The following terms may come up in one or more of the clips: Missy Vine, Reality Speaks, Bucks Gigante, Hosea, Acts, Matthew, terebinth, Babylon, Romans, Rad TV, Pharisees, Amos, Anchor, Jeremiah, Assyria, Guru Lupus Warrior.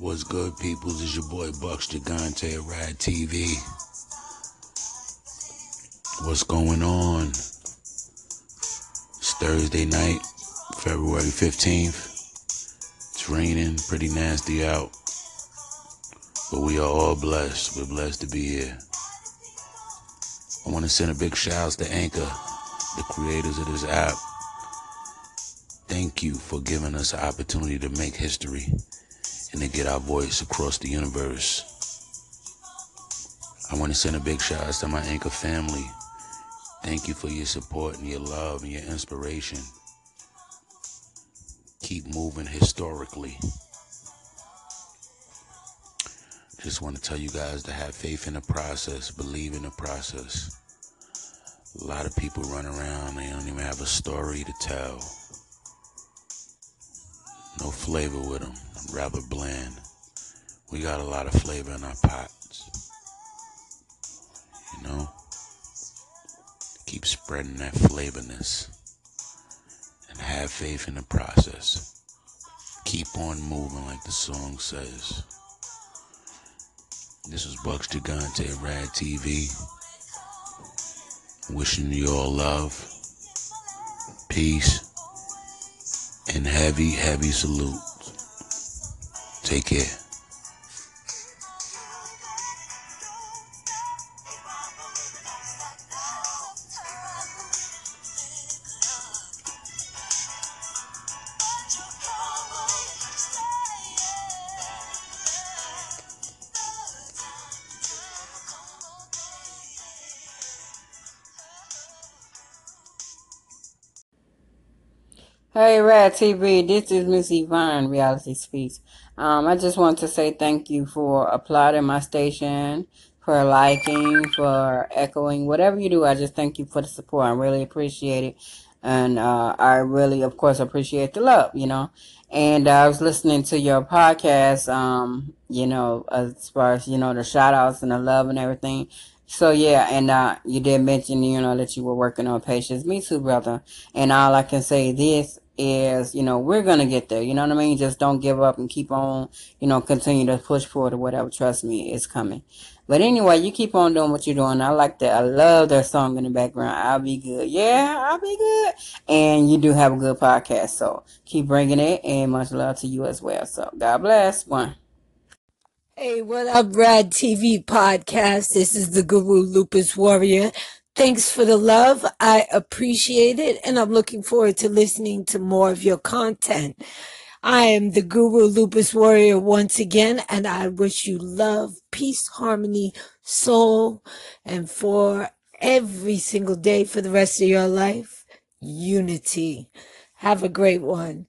What's good, peoples? It's your boy Bucks Gigante at Rad TV. What's going on? It's Thursday night, February 15th. It's raining, pretty nasty out. But we are all blessed. We're blessed to be here. I want to send a big shout out to Anchor, the creators of this app. Thank you for giving us the opportunity to make history and to get our voice across the universe. I want to send a big shout out to my Anchor family. Thank you for your support and your love and your inspiration. Keep moving historically. Just want to tell you guys to have faith in the process, believe in the process. A lot of people run around, they don't even have a story to tell. No flavor with them, rather bland. We got a lot of flavor in our pots. You know? Keep spreading that flavorness and have faith in the process. Keep on moving like the song says. This is Bucks Gigante at Rad TV. Wishing you all love, peace, and heavy, heavy salute. Take care. Hey, Rad TV, this is Missy Vine, Reality Speaks. I just want to say thank you for applauding my station, for liking, for echoing, whatever you do. I just thank you for the support. I really appreciate it. And I really, of course, appreciate the love, you know. And I was listening to your podcast, you know, as far as, you know, the shout outs and the love and everything. So, yeah, and you did mention, you know, that you were working on patience. Me too, brother. And all I can say this is, you know, we're going to get there. You know what I mean? Just don't give up and keep on, you know, continue to push forward or whatever. Trust me, it's coming. But anyway, you keep on doing what you're doing. I like that. I love that song in the background. I'll be good. Yeah, I'll be good. And you do have a good podcast. So keep bringing it, and much love to you as well. So God bless. One. Hey, what up, Rad TV podcast? This is the Guru Lupus Warrior. Thanks for the love. I appreciate it, and I'm looking forward to listening to more of your content. I am the Guru Lupus Warrior once again, and I wish you love, peace, harmony, soul, and for every single day for the rest of your life, unity. Have a great one.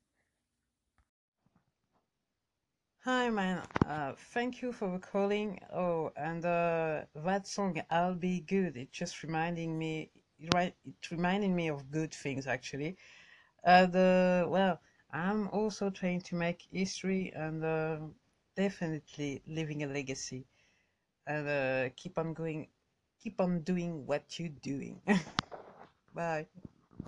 Hi, man. Thank you for recalling. Oh, and that song, I'll Be Good. It just reminded me of good things, actually. Well, I'm also trying to make history and definitely leaving a legacy. And keep on going. Keep on doing what you're doing. Bye.